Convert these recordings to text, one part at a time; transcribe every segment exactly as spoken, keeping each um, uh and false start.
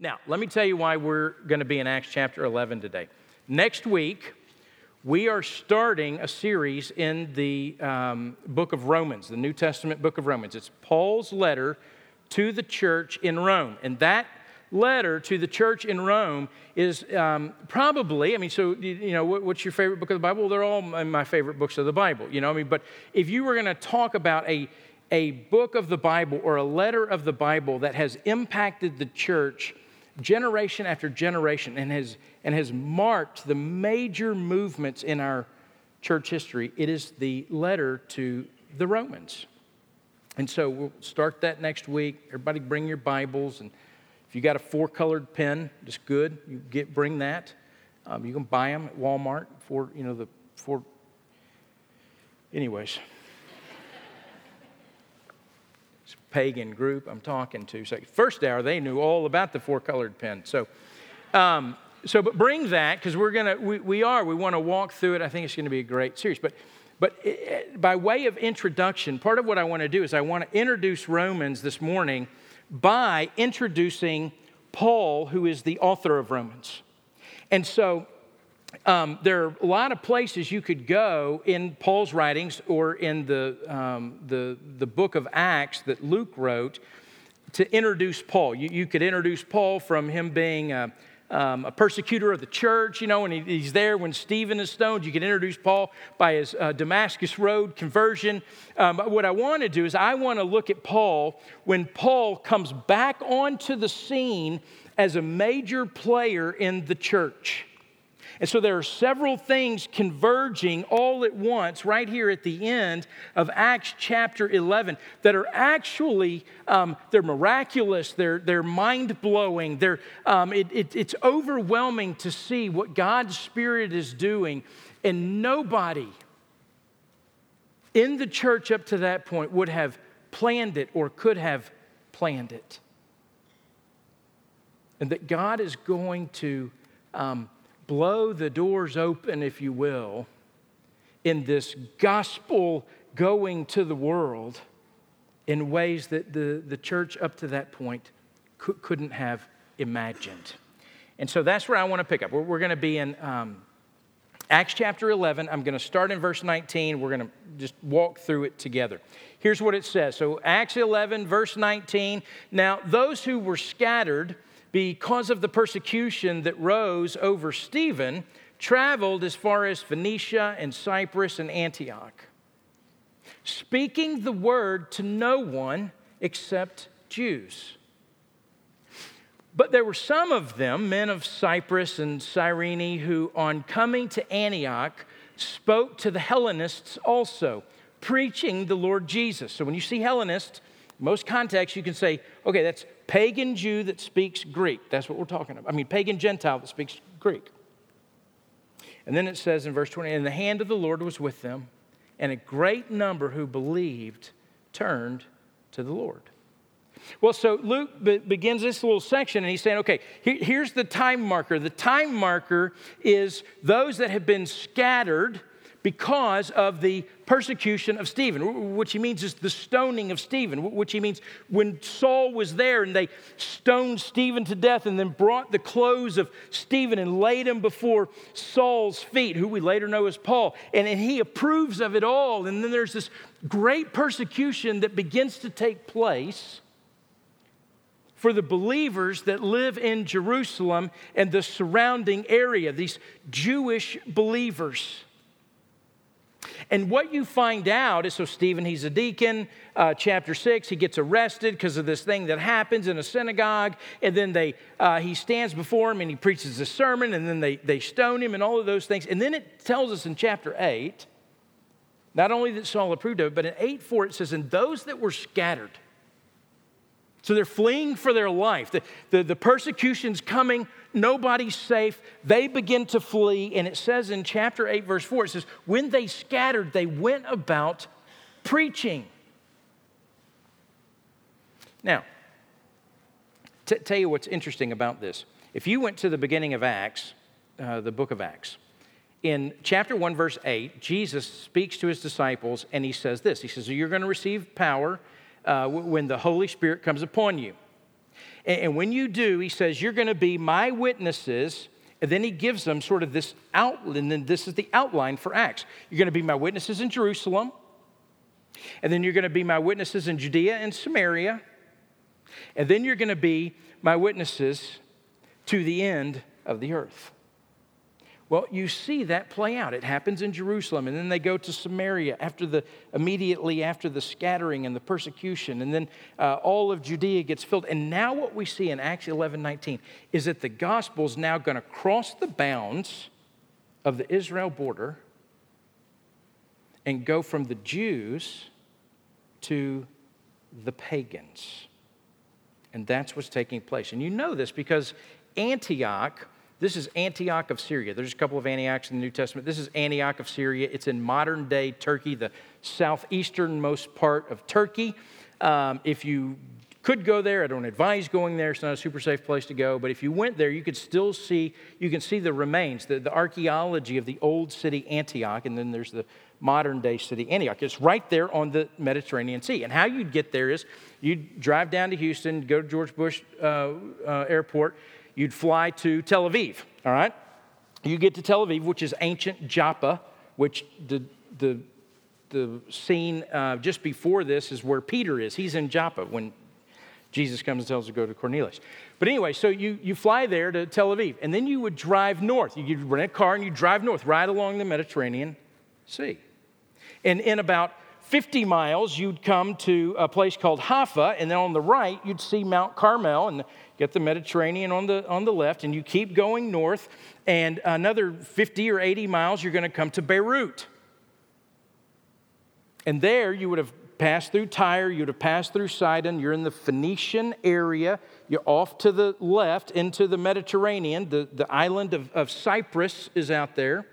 Now, let me tell you why we're going to be in Acts chapter eleven today. Next week, we are starting a series in the um, book of Romans, the New Testament book of Romans. It's Paul's letter to the church in Rome. And that letter to the church in Rome is um, probably, I mean, so, you know, what, what's your favorite book of the Bible? Well, they're all my favorite books of the Bible, you know what I mean? But if you were going to talk about a a book of the Bible or a letter of the Bible that has impacted the church generation after generation and has and has marked the major movements in our church history, it is the letter to the Romans. And so we'll start that next week. Everybody bring your Bibles, and if you got a four-colored pen, just good, you get bring that. Um, you can buy them at Walmart for, you know, the four. Anyways. Pagan group I'm talking to. So first hour, they knew all about the four-colored pen. So, um, so but bring that, because we're gonna we, we are we want to walk through it. I think it's going to be a great series. But but it, by way of introduction, part of what I want to do is I want to introduce Romans this morning by introducing Paul, who is the author of Romans. And so um, there are a lot of places you could go in Paul's writings or in the um, the the book of Acts that Luke wrote to introduce Paul. You, you could introduce Paul from him being a, um, a persecutor of the church, you know, and he, he's there when Stephen is stoned. You could introduce Paul by his uh, Damascus Road conversion. Um, but what I want to do is I want to look at Paul when Paul comes back onto the scene as a major player in the church. And so there are several things converging all at once right here at the end of Acts chapter eleven that are actually, um, they're miraculous, they're, they're mind-blowing, they're, um, it, it, it's overwhelming to see what God's Spirit is doing. And nobody in the church up to that point would have planned it or could have planned it. And that God is going to... Um, blow the doors open, if you will, in this gospel going to the world in ways that the, the church up to that point could, couldn't have imagined. And so that's where I want to pick up. We're, we're going to be in um, Acts chapter eleven. I'm going to start in verse nineteen. We're going to just walk through it together. Here's what it says. So Acts eleven, verse nineteen. Now, those who were scattered because of the persecution that rose over Stephen, traveled as far as Phoenicia and Cyprus and Antioch, speaking the word to no one except Jews. But there were some of them, men of Cyprus and Cyrene, who on coming to Antioch spoke to the Hellenists also, preaching the Lord Jesus. So when you see Hellenist, in most contexts you can say, okay, that's pagan Jew that speaks Greek. That's what we're talking about. I mean, pagan Gentile that speaks Greek. And then it says in verse twenty, and the hand of the Lord was with them, and a great number who believed turned to the Lord. Well, so Luke be- begins this little section, and he's saying, okay, he- here's the time marker. The time marker is those that have been scattered because of the persecution of Stephen, which he means is the stoning of Stephen, which he means when Saul was there and they stoned Stephen to death and then brought the clothes of Stephen and laid him before Saul's feet, who we later know as Paul, and, and he approves of it all. And then there's this great persecution that begins to take place for the believers that live in Jerusalem and the surrounding area, these Jewish believers. And what you find out is, so Stephen, he's a deacon, uh, chapter six, he gets arrested because of this thing that happens in a synagogue, and then they uh, he stands before him and he preaches a sermon, and then they, they stone him and all of those things. And then it tells us in chapter eight, not only that Saul approved of it, but in eight four it says, and those that were scattered. So they're fleeing for their life. The, the, the persecution's coming. Nobody's safe. They begin to flee. And it says in chapter eight, verse four, it says, when they scattered, they went about preaching. Now, t- tell you what's interesting about this. If you went to the beginning of Acts, uh, the book of Acts, in chapter one, verse eight, Jesus speaks to his disciples, and he says this. He says, you're going to receive power Uh, when the Holy Spirit comes upon you. And when you do, he says, you're going to be my witnesses. And then he gives them sort of this outline, and this is the outline for Acts. You're going to be my witnesses in Jerusalem. And then you're going to be my witnesses in Judea and Samaria. And then you're going to be my witnesses to the end of the earth. Well, you see that play out. It happens in Jerusalem, and then they go to Samaria after the immediately after the scattering and the persecution, and then uh, all of Judea gets filled. And now what we see in Acts eleven nineteen is that the gospel is now going to cross the bounds of the Israel border and go from the Jews to the pagans. And that's what's taking place. And you know this because Antioch, this is Antioch of Syria. There's a couple of Antiochs in the New Testament. This is Antioch of Syria. It's in modern-day Turkey, the southeasternmost part of Turkey. Um, if you could go there, I don't advise going there. It's not a super safe place to go. But if you went there, you could still see, you can see the remains, the, the archaeology of the old city Antioch. And then there's the modern-day city Antioch. It's right there on the Mediterranean Sea. And how you'd get there is you'd drive down to Houston, go to George Bush uh, uh, Airport. You'd fly to Tel Aviv, all right? You get to Tel Aviv, which is ancient Joppa, which the the the scene uh, just before this is where Peter is. He's in Joppa when Jesus comes and tells him to go to Cornelius. But anyway, so you, you fly there to Tel Aviv, and then you would drive north. You'd rent a car, and you'd drive north right along the Mediterranean Sea. And in about fifty miles, you'd come to a place called Haifa, and then on the right, you'd see Mount Carmel, and get the Mediterranean on the on the left, and you keep going north, and another fifty or eighty miles, you're going to come to Beirut. And there, you would have passed through Tyre, you would have passed through Sidon, you're in the Phoenician area, you're off to the left into the Mediterranean, the, the island of, of Cyprus is out there.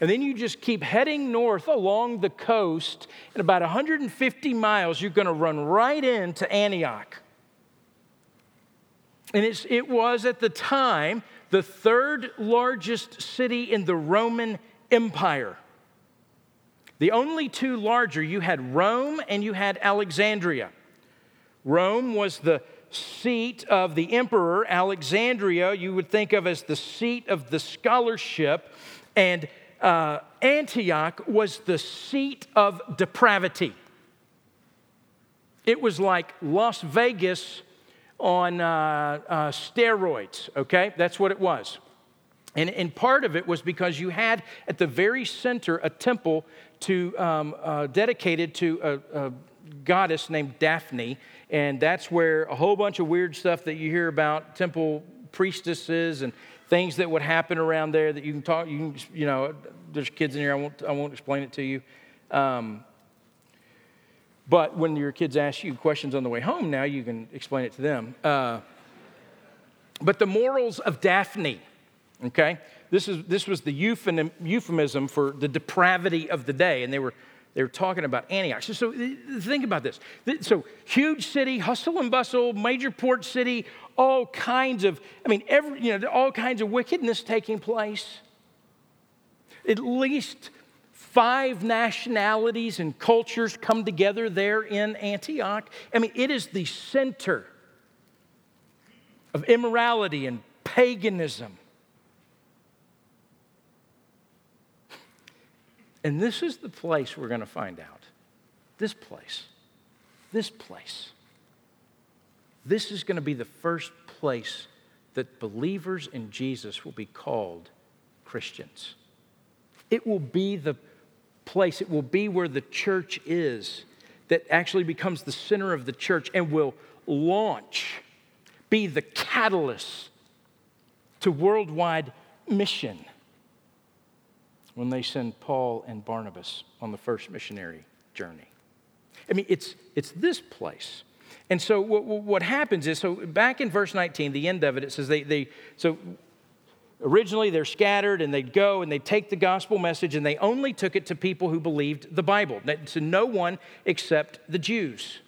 And then you just keep heading north along the coast, and about one hundred fifty miles, you're going to run right into Antioch. And it's, it was at the time the third largest city in the Roman Empire. The only two larger, you had Rome and you had Alexandria. Rome was the seat of the emperor. Alexandria, you would think of as the seat of the scholarship. And uh, Antioch was the seat of depravity. It was like Las Vegas on uh, uh, steroids, okay? That's what it was. And, and part of it was because you had at the very center a temple to um, uh, dedicated to a, a goddess named Daphne, and that's where a whole bunch of weird stuff that you hear about, temple priestesses and things that would happen around there that you can talk, you, can, you know, there's kids in here, I won't, I won't explain it to you. Um, But when your kids ask you questions on the way home, now you can explain it to them. Uh, but the morals of Daphne, okay? This is this was the euphemism for the depravity of the day, and they were they were talking about Antioch. So, so think about this. So huge city, hustle and bustle, major port city, all kinds of I mean, every you know, all kinds of wickedness taking place. At least five nationalities and cultures come together there in Antioch. I mean, it is the center of immorality and paganism. And this is the place we're going to find out. This place. This place. This is going to be the first place that believers in Jesus will be called Christians. It will be the place, it will be where the church is, that actually becomes the center of the church and will launch, be the catalyst to worldwide mission when they send Paul and Barnabas on the first missionary journey. I mean, it's it's this place. And so what, what happens is, so back in verse nineteen, the end of it, it says they, they so... Originally, they're scattered, and they'd go, and they'd take the gospel message, and they only took it to people who believed the Bible, to no one except the Jews.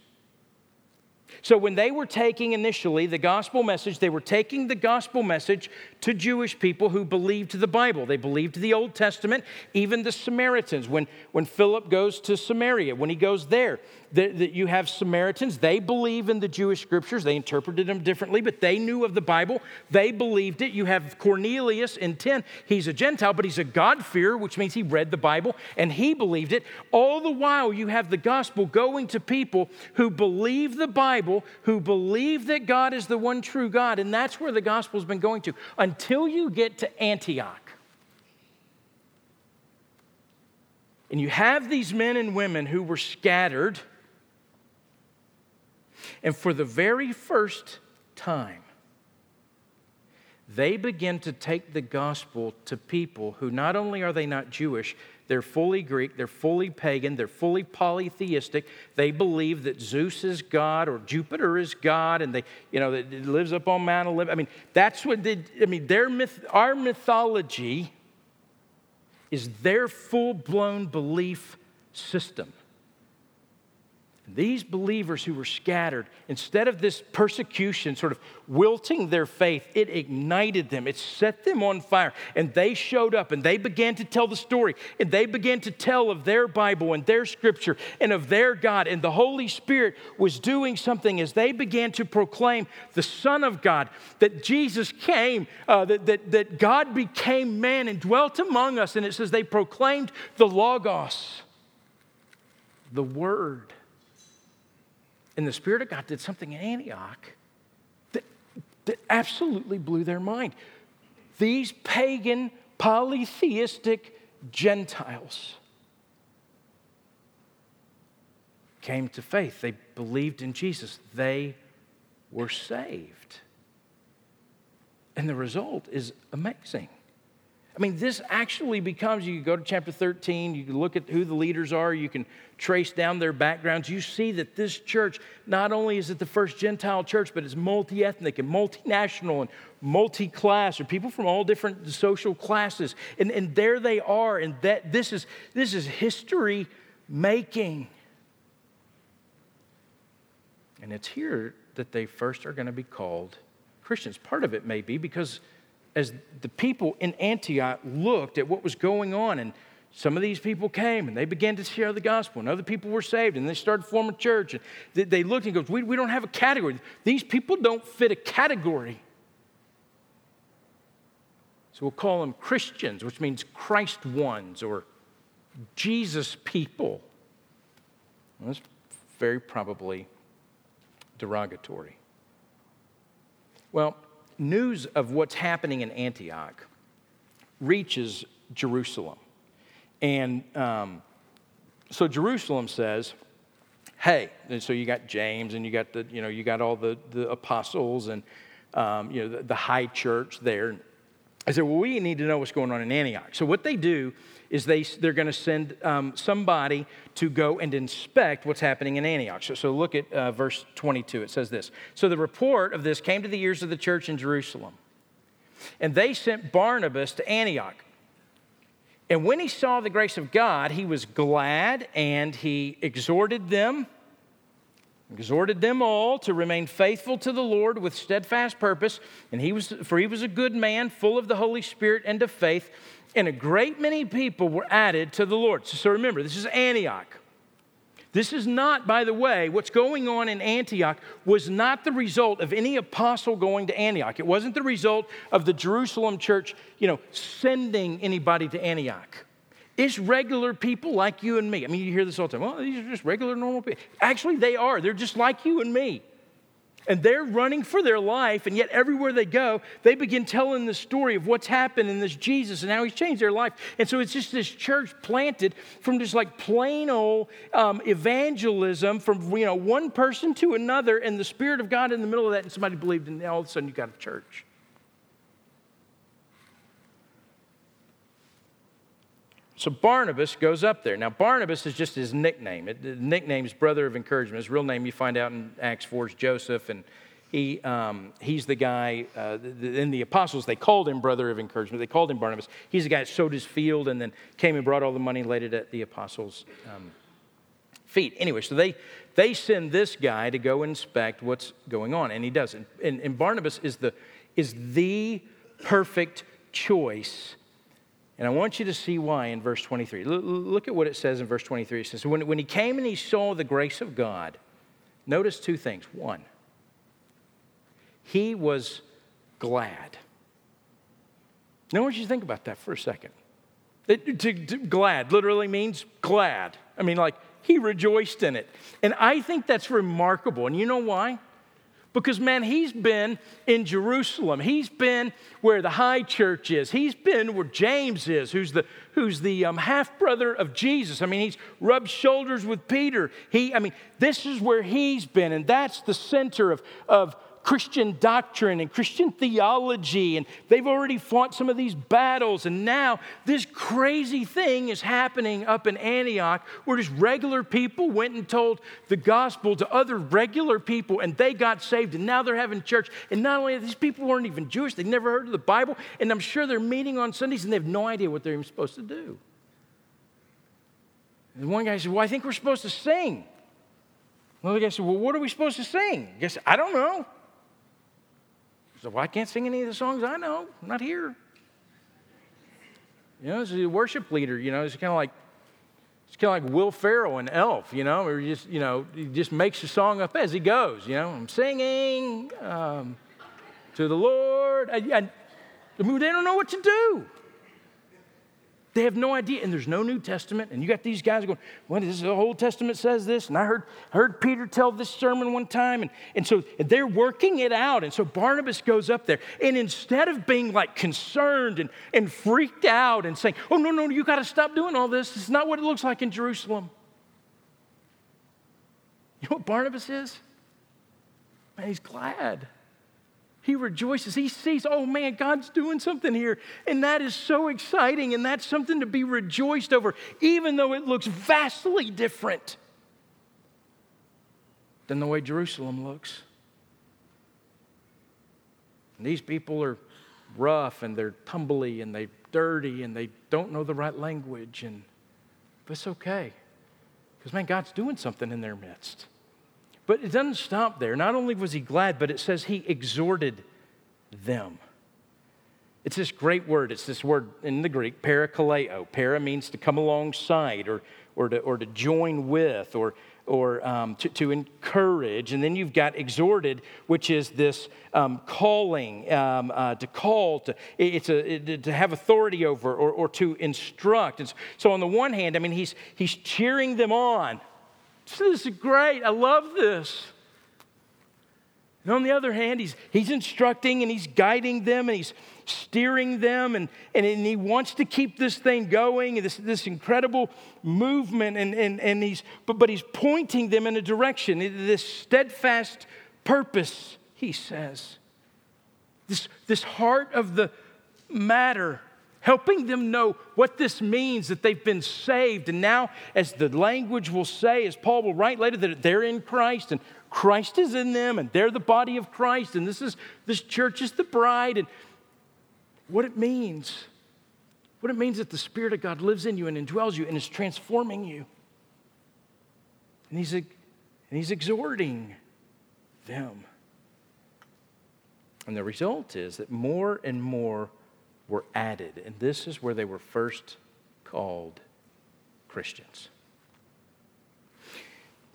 So when they were taking initially the gospel message, they were taking the gospel message to Jewish people who believed the Bible. They believed the Old Testament, even the Samaritans. When, when Philip goes to Samaria, when he goes there, that the, you have Samaritans. They believe in the Jewish scriptures. They interpreted them differently, but they knew of the Bible. They believed it. You have Cornelius in ten. He's a Gentile, but he's a God-fearer, which means he read the Bible and he believed it. All the while, you have the gospel going to people who believe the Bible, who believe that God is the one true God, and that's where the gospel's been going to until you get to Antioch. And you have these men and women who were scattered, and for the very first time, they begin to take the gospel to people who not only are they not Jewish, they're fully Greek, they're fully pagan, they're fully polytheistic. They believe that Zeus is God or Jupiter is God, and they, you know, it lives up on Mount Olympus. I mean, that's what they, I mean, their myth, our mythology is their full-blown belief system. These believers who were scattered, instead of this persecution sort of wilting their faith, it ignited them. It set them on fire. And they showed up and they began to tell the story. And they began to tell of their Bible and their scripture and of their God. And the Holy Spirit was doing something as they began to proclaim the Son of God, that Jesus came, uh, that, that, that God became man and dwelt among us. And it says they proclaimed the Logos, the Word. And the Spirit of God did something in Antioch that, that absolutely blew their mind. These pagan, polytheistic Gentiles came to faith. They believed in Jesus. They were saved. And the result is amazing. I mean, this actually becomes, you go to chapter thirteen, you can look at who the leaders are, you can trace down their backgrounds. You see that this church, not only is it the first Gentile church, but it's multi-ethnic and multinational and multi-class, or people from all different social classes. And, and there they are, and that this is this is history making. And it's here that they first are going to be called Christians. Part of it may be because as the people in Antioch looked at what was going on, and some of these people came and they began to share the gospel, and other people were saved, and they started forming a church. And they looked and goes, we, we don't have a category. These people don't fit a category. So we'll call them Christians, which means Christ ones or Jesus people. And that's very probably derogatory. Well, news of what's happening in Antioch reaches Jerusalem. And um, so Jerusalem says, hey, and so you got James and you got the, you know, you got all the, the apostles and, um, you know, the, the high church there. I said, well, we need to know what's going on in Antioch. So what they do is they, they're going to send um, somebody to go and inspect what's happening in Antioch. So, so look at uh, verse twenty-two. It says this. So the report of this came to the ears of the church in Jerusalem. And they sent Barnabas to Antioch. And when he saw the grace of God, he was glad, and he exhorted them. Exhorted them all to remain faithful to the Lord with steadfast purpose, and he was for he was a good man, full of the Holy Spirit and of faith, and a great many people were added to the Lord. So, so remember, this is Antioch. This is not, by the way, what's going on in Antioch was not the result of any apostle going to Antioch. It wasn't the result of the Jerusalem church, you know, sending anybody to Antioch. It's regular people like you and me. I mean, you hear this all the time. Well, these are just regular, normal people. Actually, they are. They're just like you and me. And they're running for their life, and yet everywhere they go, they begin telling the story of what's happened in this Jesus and how he's changed their life. And so it's just this church planted from just like plain old um, evangelism from, you know, one person to another, and the Spirit of God in the middle of that, and somebody believed, and all of a sudden you got a church. So Barnabas goes up there. Now, Barnabas is just his nickname. It, the nickname is brother of encouragement. His real name, you find out in Acts four, is Joseph. And he um, he's the guy, uh, in the apostles, they called him brother of encouragement. They called him Barnabas. He's the guy that sowed his field and then came and brought all the money and laid it at the apostles' um, feet. Anyway, so they, They send this guy to go inspect what's going on, and he doesn't. And, and Barnabas is the is the perfect choice. And I want you to see why in verse twenty-three. L- look at what it says in verse twenty-three. It says, when, when he came and he saw the grace of God, notice two things. One, he was glad. Now I want you to think about that for a second. It, to, to, glad literally means glad. I mean, like, he rejoiced in it. And I think that's remarkable. And you know why? Because, man, he's been in Jerusalem. He's been where the high church is. He's been where James is, who's the who's the um, half-brother of Jesus. I mean, he's rubbed shoulders with Peter. He, I mean, this is where he's been, and that's the center of, of Christian doctrine and Christian theology, and they've already fought some of these battles, and now this crazy thing is happening up in Antioch where just regular people went and told the gospel to other regular people, and they got saved, and now they're having church. And not only that, these people weren't even Jewish. They'd never heard of the Bible, and I'm sure they're meeting on Sundays, and they have no idea what they're even supposed to do. And one guy said, well, I think we're supposed to sing. Another guy said, well, what are we supposed to sing? I guess, I don't know. So, well, I can't sing any of the songs I know. I'm not here. You know, as a worship leader, you know, it's kind of like it's kind of like Will Ferrell and Elf. You know, or just you know, he just makes the song up as he goes. You know, I'm singing um, to the Lord. I, I, I mean, they don't know what to do. They have no idea, and there's no New Testament, and you got these guys going, well, this is the Old Testament says this, and I heard, heard Peter tell this sermon one time, and, and so they're working it out, and so Barnabas goes up there, and instead of being like concerned and, and freaked out and saying, oh, no, no, you got to stop doing all this. It's not what it looks like in Jerusalem. You know what Barnabas is? Man, he's glad. He rejoices. He sees, oh man, God's doing something here. And that is so exciting. And that's something to be rejoiced over, even though it looks vastly different than the way Jerusalem looks. And these people are rough and they're tumbly and they're dirty and they don't know the right language. And but it's okay. Because, man, God's doing something in their midst. But it doesn't stop there. Not only was he glad, but it says he exhorted them. It's this great word. It's this word in the Greek, parakaleo. Para means to come alongside or, or, to, or to join with or, or um, to, to encourage. And then you've got exhorted, which is this um, calling, um, uh, to call, to it's a, it, to have authority over or, or to instruct. And so, so on the one hand, I mean, he's he's cheering them on. This is great. I love this. And on the other hand, he's, he's instructing and he's guiding them and he's steering them and, and, and he wants to keep this thing going, this, this incredible movement, and, and, and he's but, but he's pointing them in a direction, this steadfast purpose, he says. This, this heart of the matter. Helping them know what this means, that they've been saved. And now, as the language will say, as Paul will write later, that they're in Christ and Christ is in them and they're the body of Christ and this is this church is the bride. And what it means, what it means that the Spirit of God lives in you and indwells you and is transforming you. And he's, and he's exhorting them. And the result is that more and more were added, and this is where they were first called Christians.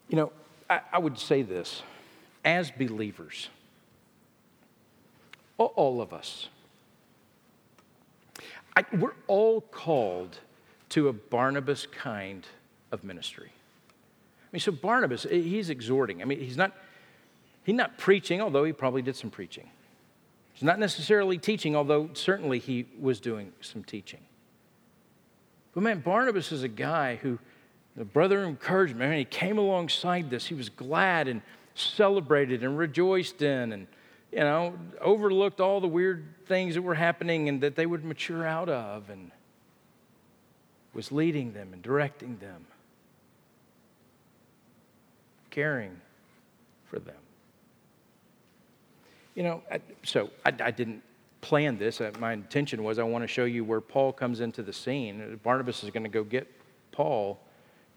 You know, I, I would say this, as believers, all, all of us, I, we're all called to a Barnabas kind of ministry. I mean, so Barnabas, he's exhorting. I mean, he's not, he's not preaching, although he probably did some preaching. He's not necessarily teaching, although certainly he was doing some teaching. But man, Barnabas is a guy who, the brother of encouragement, man, he came alongside this. He was glad and celebrated and rejoiced in and, you know, overlooked all the weird things that were happening and that they would mature out of and was leading them and directing them, caring for them. You know, I, so I, I didn't plan this. I, my intention was I want to show you where Paul comes into the scene. Barnabas is going to go get Paul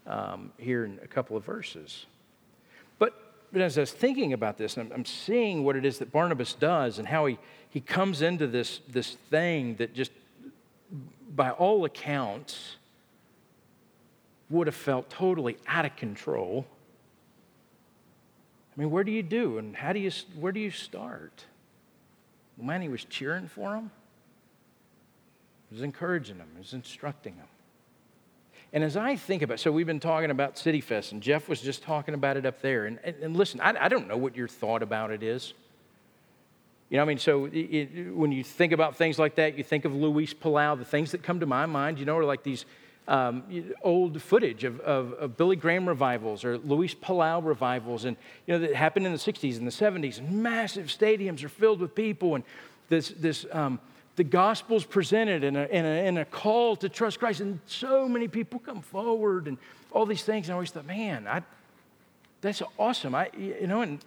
um, here in a couple of verses. but as I was thinking about this, and I'm, I'm seeing what it is that Barnabas does and how he, he comes into this, this thing that just, by all accounts, would have felt totally out of control. I mean, where do you do and how do you, where do you start? Well, man, he was cheering for him. He was encouraging him. He was instructing him. And as I think about, so we've been talking about CityFest, and Jeff was just talking about it up there. And, and, and listen, I, I don't know what your thought about it is. You know, I mean, so it, it, when you think about things like that, you think of Luis Palau. The things that come to my mind, you know, are like these um, old footage of, of, of Billy Graham revivals or Luis Palau revivals, and you know that happened in the sixties and the seventies. And massive stadiums are filled with people, and this this. Um, The gospel's presented in a, in, a, in a call to trust Christ, and so many people come forward and all these things. And I always thought, man, I, that's awesome. I, you know, and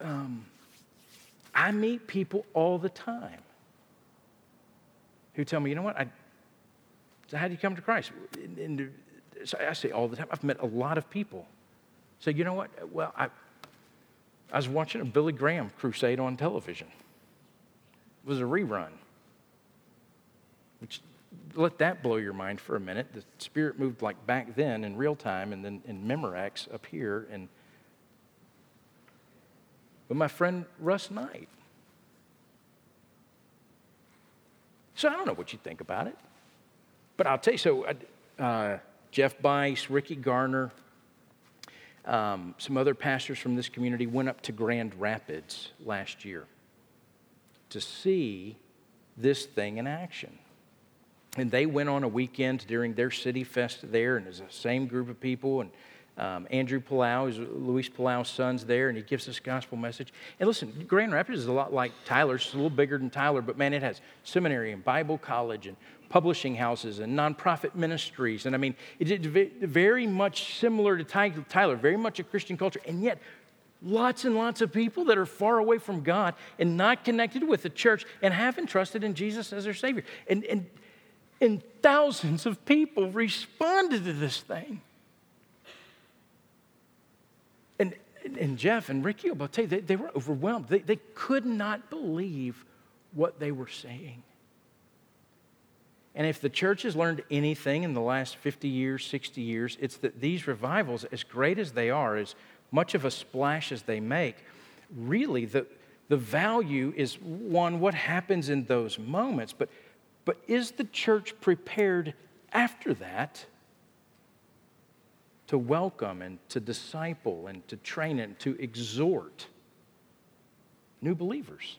um, I meet people all the time who tell me, you know what? I, so how do you come to Christ? And, and so I say all the time, I've met a lot of people. So you know what? Well, I, I was watching a Billy Graham crusade on television. It was a rerun. Which, let that blow your mind for a minute. The Spirit moved like back then in real time and then in Memorex up here. And But my friend Russ Knight. So I don't know what you think about it. But I'll tell you, so uh, Jeff Bice, Ricky Garner, um, some other pastors from this community went up to Grand Rapids last year to see this thing in action. And they went on a weekend during their City Fest there, and there's the same group of people. And um, Andrew Palau, Luis Palau's son's there, and he gives this gospel message. And listen, Grand Rapids is a lot like Tyler. It's a little bigger than Tyler, but man, it has seminary and Bible college and publishing houses and nonprofit ministries. And I mean, it's very much similar to Tyler, very much a Christian culture. And yet, lots and lots of people that are far away from God and not connected with the church and haven't trusted in Jesus as their Savior. And and And thousands of people responded to this thing. And, and Jeff and Ricky, I'll tell you, they, they were overwhelmed. They, they could not believe what they were seeing. And if the church has learned anything in the last fifty years, sixty years, it's that these revivals, as great as they are, as much of a splash as they make, really the, the value is, one, what happens in those moments, but But is the church prepared after that to welcome and to disciple and to train and to exhort new believers?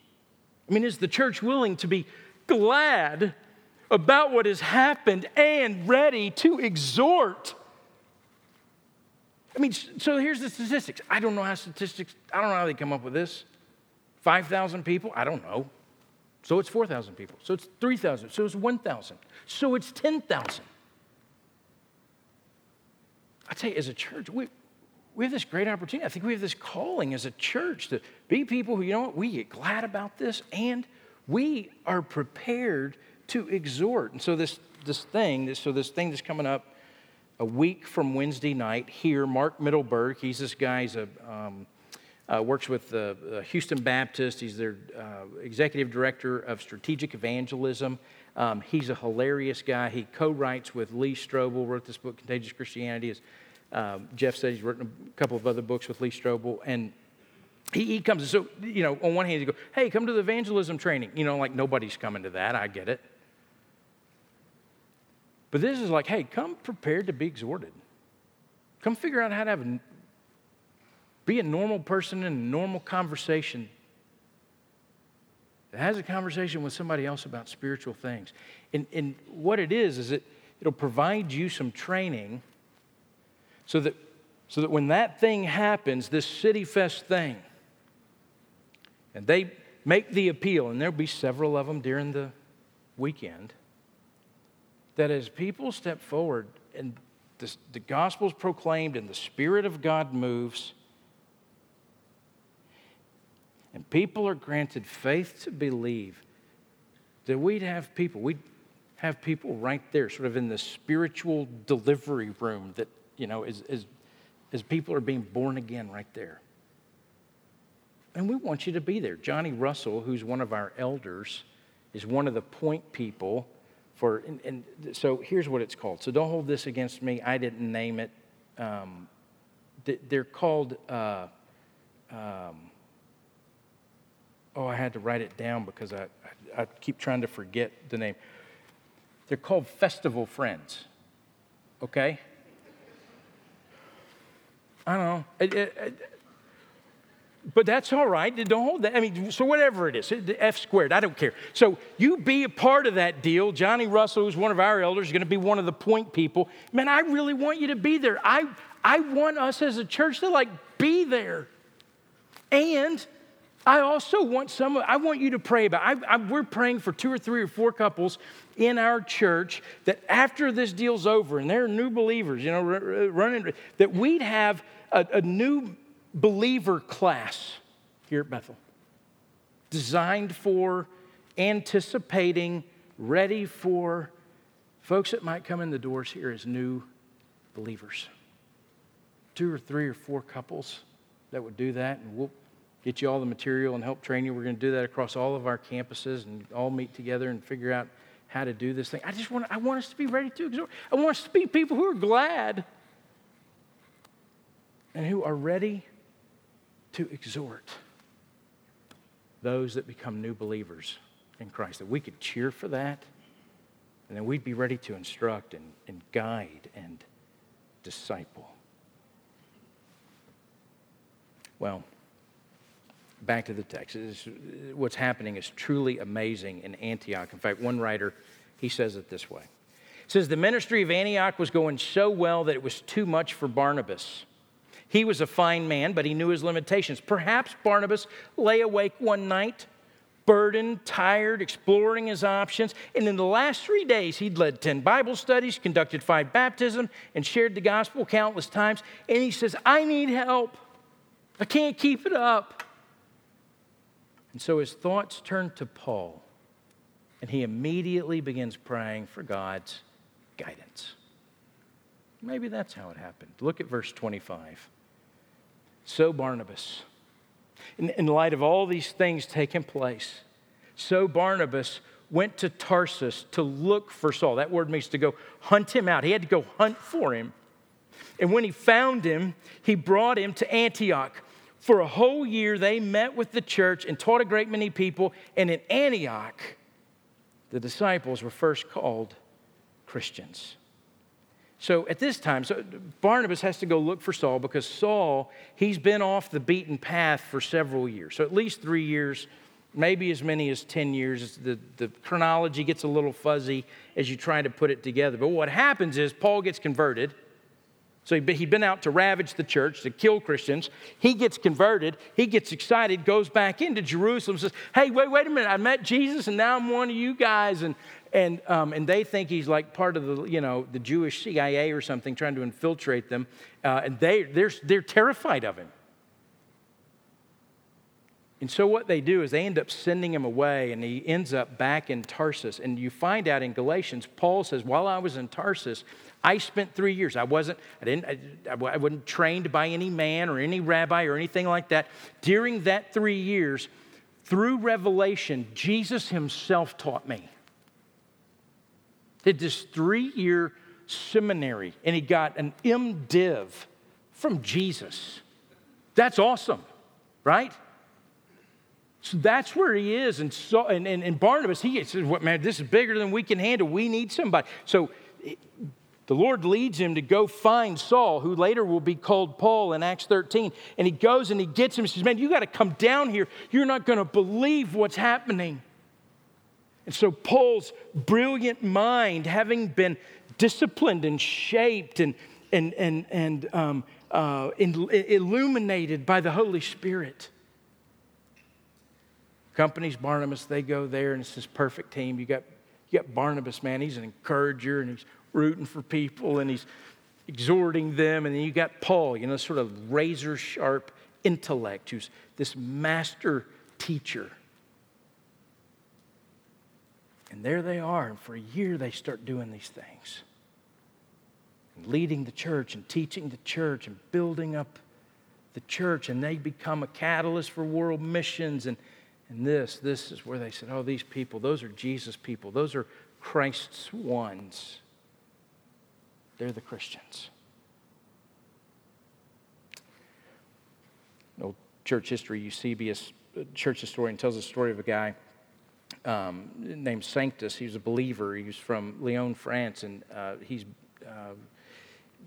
I mean, is the church willing to be glad about what has happened and ready to exhort? I mean, so here's the statistics. I don't know how statistics, I don't know how they come up with this. five thousand people? I don't know. So it's four thousand people. So it's three thousand. So it's one thousand. So it's ten thousand. I tell you, as a church, we we have this great opportunity. I think we have this calling as a church to be people who, you know what, we get glad about this, and we are prepared to exhort. And so this this thing, this, so this thing that's coming up a week from Wednesday night here, Mark Middleberg, he's this guy, he's a... Um, Uh, works with uh, uh, Houston Baptist. He's their uh, executive director of strategic evangelism. Um, he's a hilarious guy. He co-writes with Lee Strobel, wrote this book, Contagious Christianity. As uh, Jeff said, he's written a couple of other books with Lee Strobel. And he, he comes, so, you know, on one hand, he goes, hey, come to the evangelism training. You know, like nobody's coming to that. I get it. But this is like, hey, come prepared to be exhorted. Come figure out how to have a Be a normal person in a normal conversation that has a conversation with somebody else about spiritual things. And, and what it is, is it, it'll provide you some training so that, so that when that thing happens, this City Fest thing, and they make the appeal, and there'll be several of them during the weekend, that as people step forward and this, the gospel's proclaimed and the Spirit of God moves, and people are granted faith to believe, that we'd have people, we'd have people right there, sort of in the spiritual delivery room that, you know, as, as, as people are being born again right there. and we want you to be there. Johnny Russell, who's one of our elders, is one of the point people for, and, and so here's what it's called. So don't hold this against me. I didn't name it. Um, they're called, uh, um, oh, I had to write it down because I, I, I keep trying to forget the name. They're called festival friends, okay? I don't know. It, it, it, But that's all right. Don't hold that. I mean, so whatever it is, the F squared, I don't care. So you be a part of that deal. Johnny Russell, who's one of our elders, is going to be one of the point people. Man, I really want you to be there. I I want us as a church to, like, be there. And I also want some, I want you to pray about, I, I, we're praying for two or three or four couples in our church that after this deal's over, and they're new believers, you know, running, that we'd have a, a new believer class here at Bethel, designed for, anticipating, ready for folks that might come in the doors here as new believers. Two or three or four couples that would do that, and we'll get you all the material and help train you. We're going to do that across all of our campuses and all meet together and figure out how to do this thing. I just want I want us to be ready to exhort. I want us to be people who are glad and who are ready to exhort those that become new believers in Christ, that we could cheer for that, and then we'd be ready to instruct and, and guide and disciple. Well, back to the text. This, what's happening is truly amazing in Antioch. In fact, one writer, he says it this way. It says, the ministry of Antioch was going so well that it was too much for Barnabas. He was a fine man, but he knew his limitations. Perhaps Barnabas lay awake one night, burdened, tired, exploring his options, and in the last three days, he'd led ten Bible studies, conducted five baptisms, and shared the gospel countless times, and he says, I need help. I can't keep it up. And so his thoughts turn to Paul, and he immediately begins praying for God's guidance. Maybe that's how it happened. Look at verse twenty-five. So Barnabas, in, in light of all these things taking place, so Barnabas went to Tarsus to look for Saul. That word means to go hunt him out. He had to go hunt for him. And when he found him, he brought him to Antioch. For a whole year, they met with the church and taught a great many people. And in Antioch, the disciples were first called Christians. So at this time, so Barnabas has to go look for Saul because Saul, he's been off the beaten path for several years. So at least three years, maybe as many as ten years. The, the chronology gets a little fuzzy as you try to put it together. But what happens is Paul gets converted. So he'd been out to ravage the church, to kill Christians. He gets converted. He gets excited, goes back into Jerusalem, says, hey, wait, wait a minute. I met Jesus, and now I'm one of you guys. And And um, and they think he's like part of the, you know, the Jewish C I A or something, trying to infiltrate them. Uh, and they, they're, they're terrified of him. And so what they do is they end up sending him away, and he ends up back in Tarsus. And you find out in Galatians, Paul says, while I was in Tarsus, I spent three years. I wasn't, I didn't, I, I wasn't trained by any man or any rabbi or anything like that. During that three years, through revelation, Jesus himself taught me. Did this three-year seminary, and he got an MDiv from Jesus. That's awesome, right? So that's where he is, and so and, and, and Barnabas, he says, "What man? This is bigger than we can handle. We need somebody." So the Lord leads him to go find Saul, who later will be called Paul in Acts thirteen. And he goes and he gets him. He says, "Man, you got to come down here. You're not going to believe what's happening." And so Paul's brilliant mind, having been disciplined and shaped and and and and um, uh, illuminated by the Holy Spirit, accompanies Barnabas. They go there, and it's this perfect team. You got you got Barnabas, man. He's an encourager, and he's rooting for people, and he's exhorting them. And then you got Paul, you know, sort of razor sharp intellect, who's this master teacher. And there they are, and for a year they start doing these things. And leading the church and teaching the church and building up the church, and they become a catalyst for world missions. And, and this, this is where they said, oh, these people, those are Jesus' people. Those are Christ's ones. They're the Christians. Old church history, Eusebius, church historian, tells the story of a guy um, named Sanctus. He was a believer. He was from Lyon, France, and uh, he's... Uh,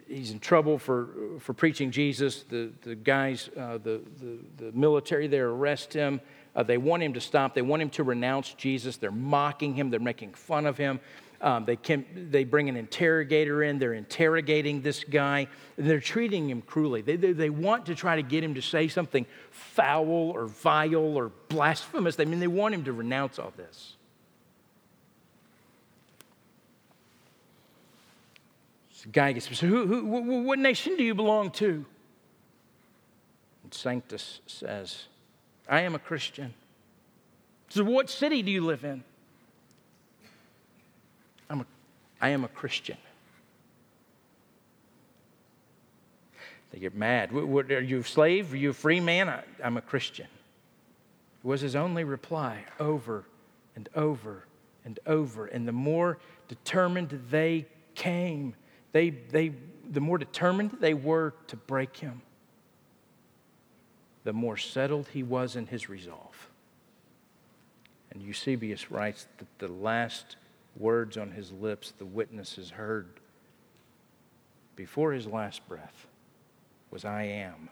He's in trouble for, for preaching Jesus. The, the guys, uh, the, the, the military there arrest him. Uh, they want him to stop. They want him to renounce Jesus. They're mocking him. They're making fun of him. Um, they, can, they bring an interrogator in. They're interrogating this guy. They're treating him cruelly. They, they, they want to try to get him to say something foul or vile or blasphemous. I mean, they want him to renounce all this. Guy gets, so who, who, what nation do you belong to? And Sanctus says, I am a Christian. So what city do you live in? I'm a, I am a Christian. They get mad. What, what, are you a slave? Are you a free man? I, I'm a Christian. It was his only reply over and over and over. And the more determined they came, They, they, the more determined they were to break him, the more settled he was in his resolve. And Eusebius writes that the last words on his lips the witnesses heard before his last breath was, I am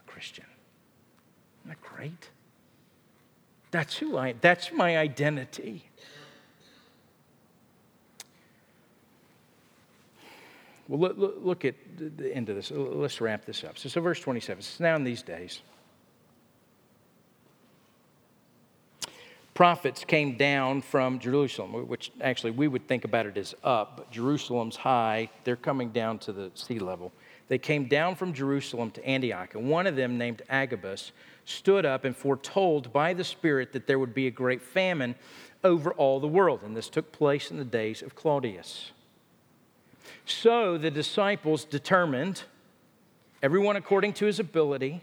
a Christian. Isn't that great? That's who I am. That's my identity. Well, look, look at the end of this. Let's wrap this up. So, so verse twenty-seven, it's now in these days. Prophets came down from Jerusalem, which actually we would think about it as up, but Jerusalem's high. They're coming down to the sea level. They came down from Jerusalem to Antioch, and one of them named Agabus stood up and foretold by the Spirit that there would be a great famine over all the world. And this took place in the days of Claudius. So the disciples determined, everyone according to his ability,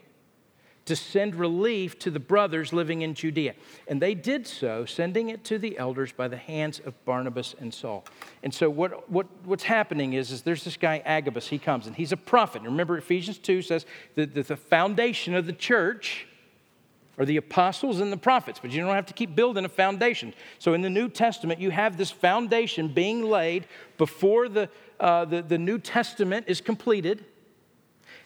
to send relief to the brothers living in Judea. And they did so, sending it to the elders by the hands of Barnabas and Saul. And so what, what, what's happening is, is there's this guy Agabus. He comes, and he's a prophet. And remember, Ephesians two says that the foundation of the church are the apostles and the prophets, but you don't have to keep building a foundation. So in the New Testament, you have this foundation being laid before the uh, the, the New Testament is completed.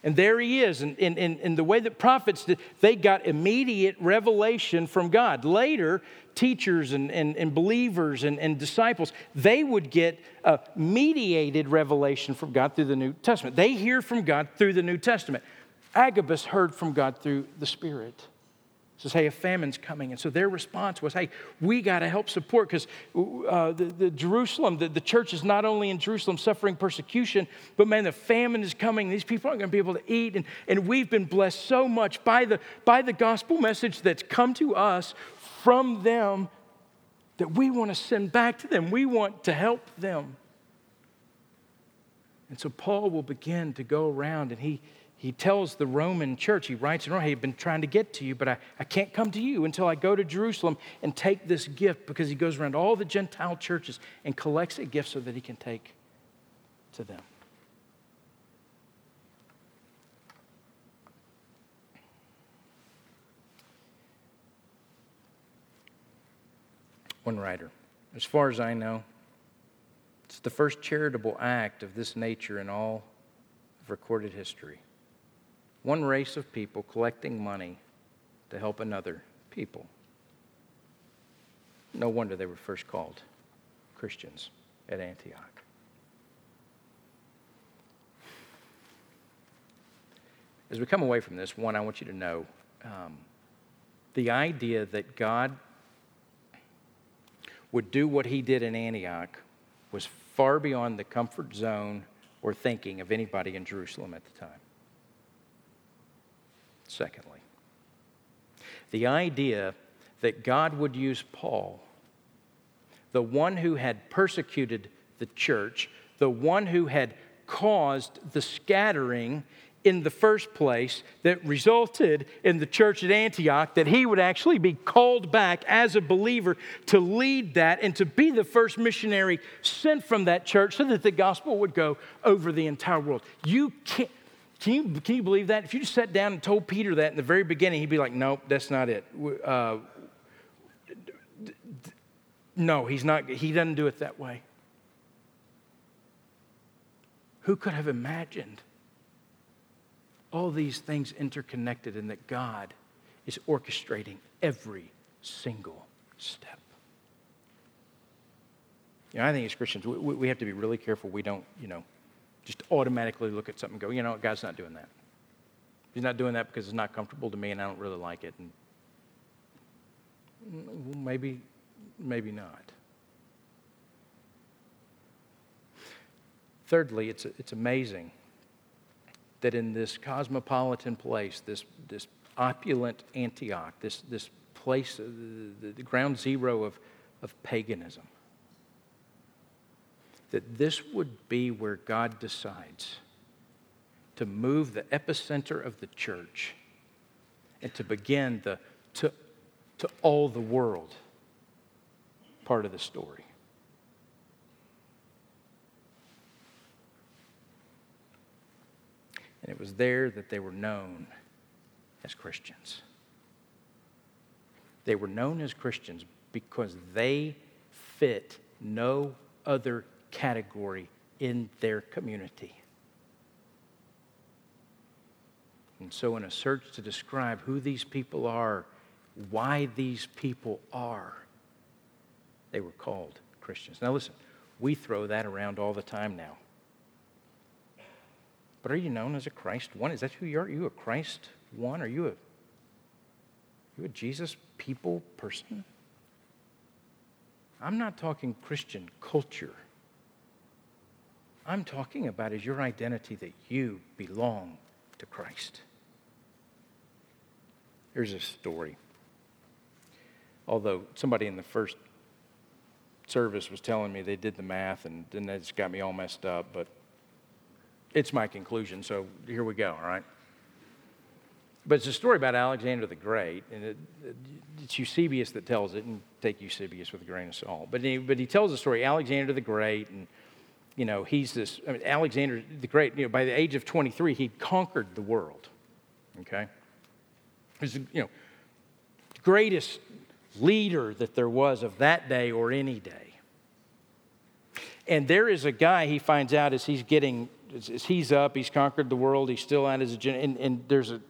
And there he is. And in, in, in the way that prophets did, they got immediate revelation from God. Later, teachers and, and, and believers and, and disciples, they would get a mediated revelation from God through the New Testament. They hear from God through the New Testament. Agabus heard from God through the Spirit. Says, hey, a famine's coming. And so their response was, hey, we got to help support because uh, the, the Jerusalem, the, the church is not only in Jerusalem suffering persecution, but man, the famine is coming. These people aren't going to be able to eat. And, and we've been blessed so much by the, by the gospel message that's come to us from them that we want to send back to them. We want to help them. And so Paul will begin to go around and he He tells the Roman church, he writes, hey, I've been trying to get to you, but I, I can't come to you until I go to Jerusalem and take this gift, because he goes around all the Gentile churches and collects a gift so that he can take to them. One writer, as far as I know, it's the first charitable act of this nature in all of recorded history. One race of people collecting money to help another people. No wonder they were first called Christians at Antioch. As we come away from this, one, I want you to know um, the idea that God would do what he did in Antioch was far beyond the comfort zone or thinking of anybody in Jerusalem at the time. Secondly, the idea that God would use Paul, the one who had persecuted the church, the one who had caused the scattering in the first place that resulted in the church at Antioch, that he would actually be called back as a believer to lead that and to be the first missionary sent from that church so that the gospel would go over the entire world. You can't, can you, can you believe that? If you just sat down and told Peter that in the very beginning, he'd be like, nope, that's not it. Uh, no, he's not, he doesn't do it that way. Who could have imagined all these things interconnected and that God is orchestrating every single step? You know, I think as Christians, we, we have to be really careful. We don't, you know, just automatically look at something and go, you know, God's not doing that. He's not doing that because it's not comfortable to me and I don't really like it. And maybe, maybe not. Thirdly, it's it's amazing that in this cosmopolitan place, this this opulent Antioch, this this place, the, the ground zero of, of paganism, that this would be where God decides to move the epicenter of the church and to begin the to to all the world part of the story. And it was there that they were known as Christians. They were known as Christians because they fit no other category in their community. And so in a search to describe who these people are, why these people are, they were called Christians. Now listen, we throw that around all the time now. But are you known as a Christ one? Is that who you are? Are you a Christ one? Are you a, are you a Jesus people person? I'm not talking Christian culture. I'm talking about is your identity that you belong to Christ. Here's a story. Although somebody in the first service was telling me they did the math and then that just got me all messed up, but it's my conclusion, so here we go, all right? But it's a story about Alexander the Great, and it, it's Eusebius that tells it, and take Eusebius with a grain of salt. But he, but he tells the story, Alexander the Great, and, you know, he's this, I mean, Alexander the Great, you know, by the age of twenty-three, he'd conquered the world, okay? He's, you know, the greatest leader that there was of that day or any day. And there is a guy he finds out as he's getting... As he's up, he's conquered the world, he's still out as a general, and, and there's a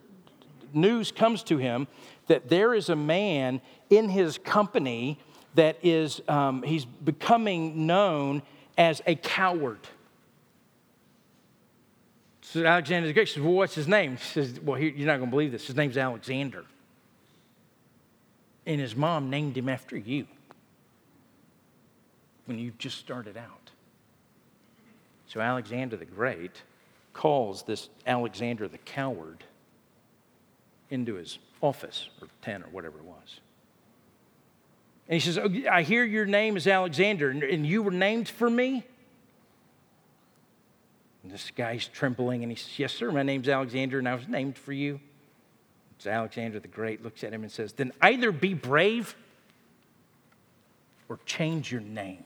news comes to him that there is a man in his company that is, um, he's becoming known as a coward. So Alexander the Great says, well, what's his name? He says, well, here, you're not going to believe this. His name's Alexander. And his mom named him after you when you just started out. So Alexander the Great calls this Alexander the Coward into his office or tent or whatever it was. And he says, oh, I hear your name is Alexander and you were named for me? And this guy's trembling and he says, yes, sir, my name's Alexander and I was named for you. So Alexander the Great looks at him and says, then either be brave or change your name.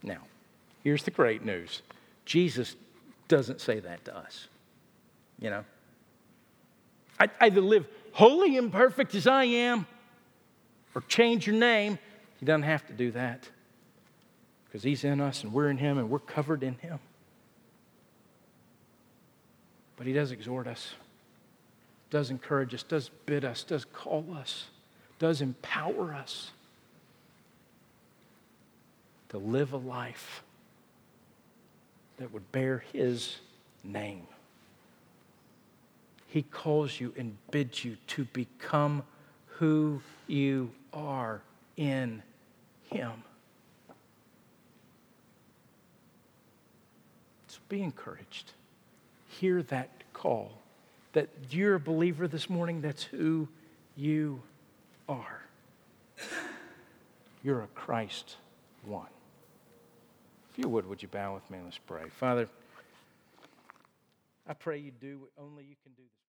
Now, here's the great news. Jesus doesn't say that to us, you know. I either live holy and perfect as I am or change your name. He doesn't have to do that because he's in us and we're in him and we're covered in him. But he does exhort us, does encourage us, does bid us, does call us, does empower us to live a life that would bear his name. He calls you and bids you to become who you are in him. So be encouraged. Hear that call. That you're a believer this morning, that's who you are. You're a Christ one. If you would, would you bow with me and let's pray. Father, I pray you do what only you can do this.